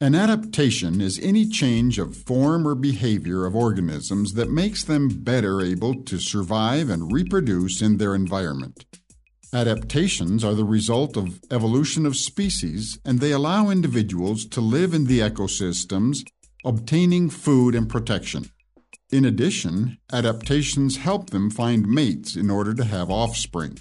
An adaptation is any change of form or behavior of organisms that makes them better able to survive and reproduce in their environment. Adaptations are the result of evolution of species, and they allow individuals to live in the ecosystems, obtaining food and protection. In addition, adaptations help them find mates in order to have offspring.